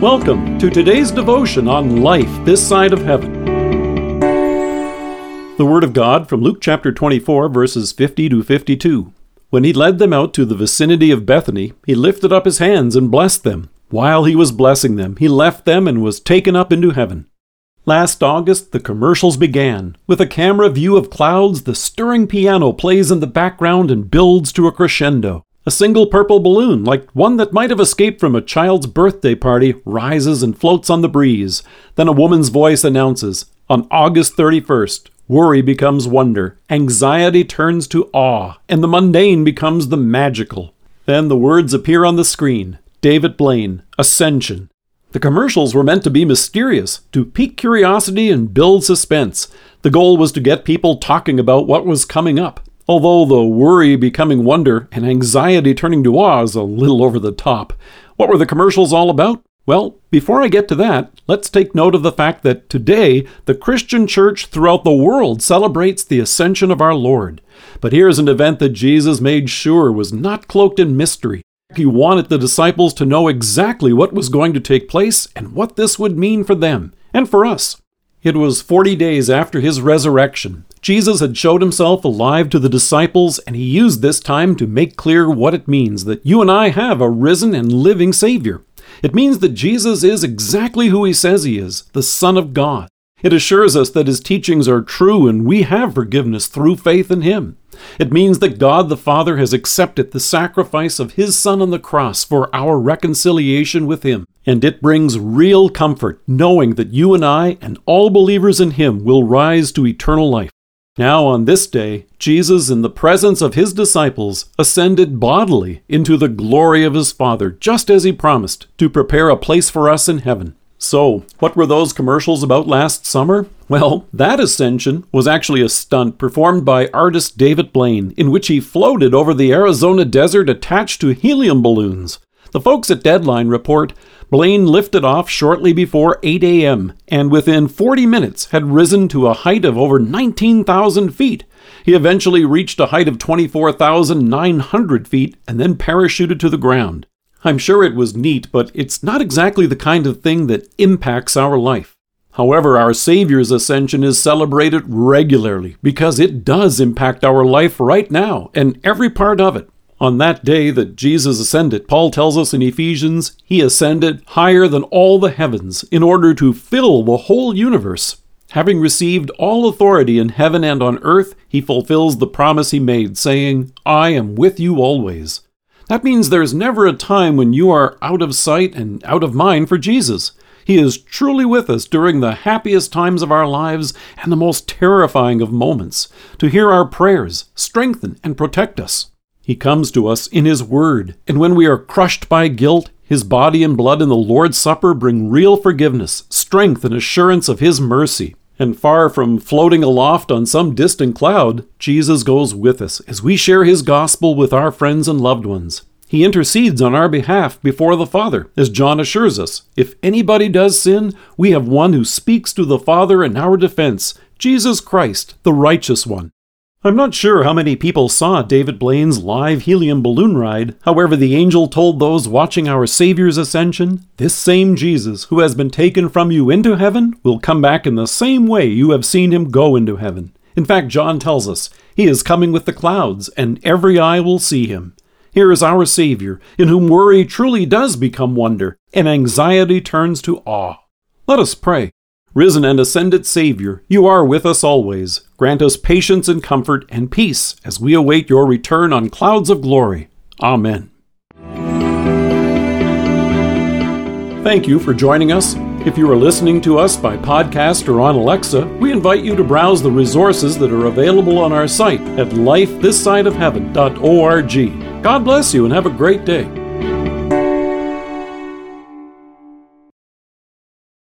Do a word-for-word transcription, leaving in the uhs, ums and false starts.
Welcome to today's devotion on life this side of heaven. The Word of God from Luke chapter twenty-four, verses fifty to fifty-two. When he led them out to the vicinity of Bethany, he lifted up his hands and blessed them. While he was blessing them, he left them and was taken up into heaven. Last August, the commercials began. With a camera view of clouds, the stirring piano plays in the background and builds to a crescendo. A single purple balloon, like one that might have escaped from a child's birthday party, rises and floats on the breeze. Then a woman's voice announces, "On August thirty-first, worry becomes wonder, anxiety turns to awe, and the mundane becomes the magical." Then the words appear on the screen. David Blaine, Ascension. The commercials were meant to be mysterious, to pique curiosity and build suspense. The goal was to get people talking about what was coming up, although the worry becoming wonder and anxiety turning to awe is a little over the top. What were the commercials all about? Well, before I get to that, let's take note of the fact that today, the Christian church throughout the world celebrates the ascension of our Lord. But here's an event that Jesus made sure was not cloaked in mystery. He wanted the disciples to know exactly what was going to take place and what this would mean for them and for us. It was forty days after his resurrection. Jesus had showed himself alive to the disciples, and he used this time to make clear what it means that you and I have a risen and living Savior. It means that Jesus is exactly who he says he is, the Son of God. It assures us that his teachings are true and we have forgiveness through faith in him. It means that God the Father has accepted the sacrifice of his Son on the cross for our reconciliation with him. And it brings real comfort knowing that you and I and all believers in him will rise to eternal life. Now on this day, Jesus, in the presence of his disciples, ascended bodily into the glory of his Father, just as he promised, to prepare a place for us in heaven. So, what were those commercials about last summer? Well, that ascension was actually a stunt performed by artist David Blaine, in which he floated over the Arizona desert attached to helium balloons. The folks at Deadline report, Blaine lifted off shortly before eight a.m. and within forty minutes had risen to a height of over nineteen thousand feet. He eventually reached a height of twenty-four thousand nine hundred feet and then parachuted to the ground. I'm sure it was neat, but it's not exactly the kind of thing that impacts our life. However, our Savior's ascension is celebrated regularly because it does impact our life right now and every part of it. On that day that Jesus ascended, Paul tells us in Ephesians, he ascended higher than all the heavens in order to fill the whole universe. Having received all authority in heaven and on earth, he fulfills the promise he made, saying, "I am with you always." That means there's never a time when you are out of sight and out of mind for Jesus. He is truly with us during the happiest times of our lives and the most terrifying of moments, to hear our prayers, strengthen, and protect us. He comes to us in his word, and when we are crushed by guilt, his body and blood in the Lord's Supper bring real forgiveness, strength, and assurance of his mercy. And far from floating aloft on some distant cloud, Jesus goes with us as we share his gospel with our friends and loved ones. He intercedes on our behalf before the Father, as John assures us. If anybody does sin, we have one who speaks to the Father in our defense, Jesus Christ, the righteous one. I'm not sure how many people saw David Blaine's live helium balloon ride. However, the angel told those watching our Savior's ascension, "This same Jesus who has been taken from you into heaven will come back in the same way you have seen him go into heaven." In fact, John tells us, "He is coming with the clouds, and every eye will see him." Here is our Savior, in whom worry truly does become wonder, and anxiety turns to awe. Let us pray. Risen and ascended Savior, you are with us always. Grant us patience and comfort and peace as we await your return on clouds of glory. Amen. Thank you for joining us. If you are listening to us by podcast or on Alexa, we invite you to browse the resources that are available on our site at life this side of heaven dot org. God bless you and have a great day.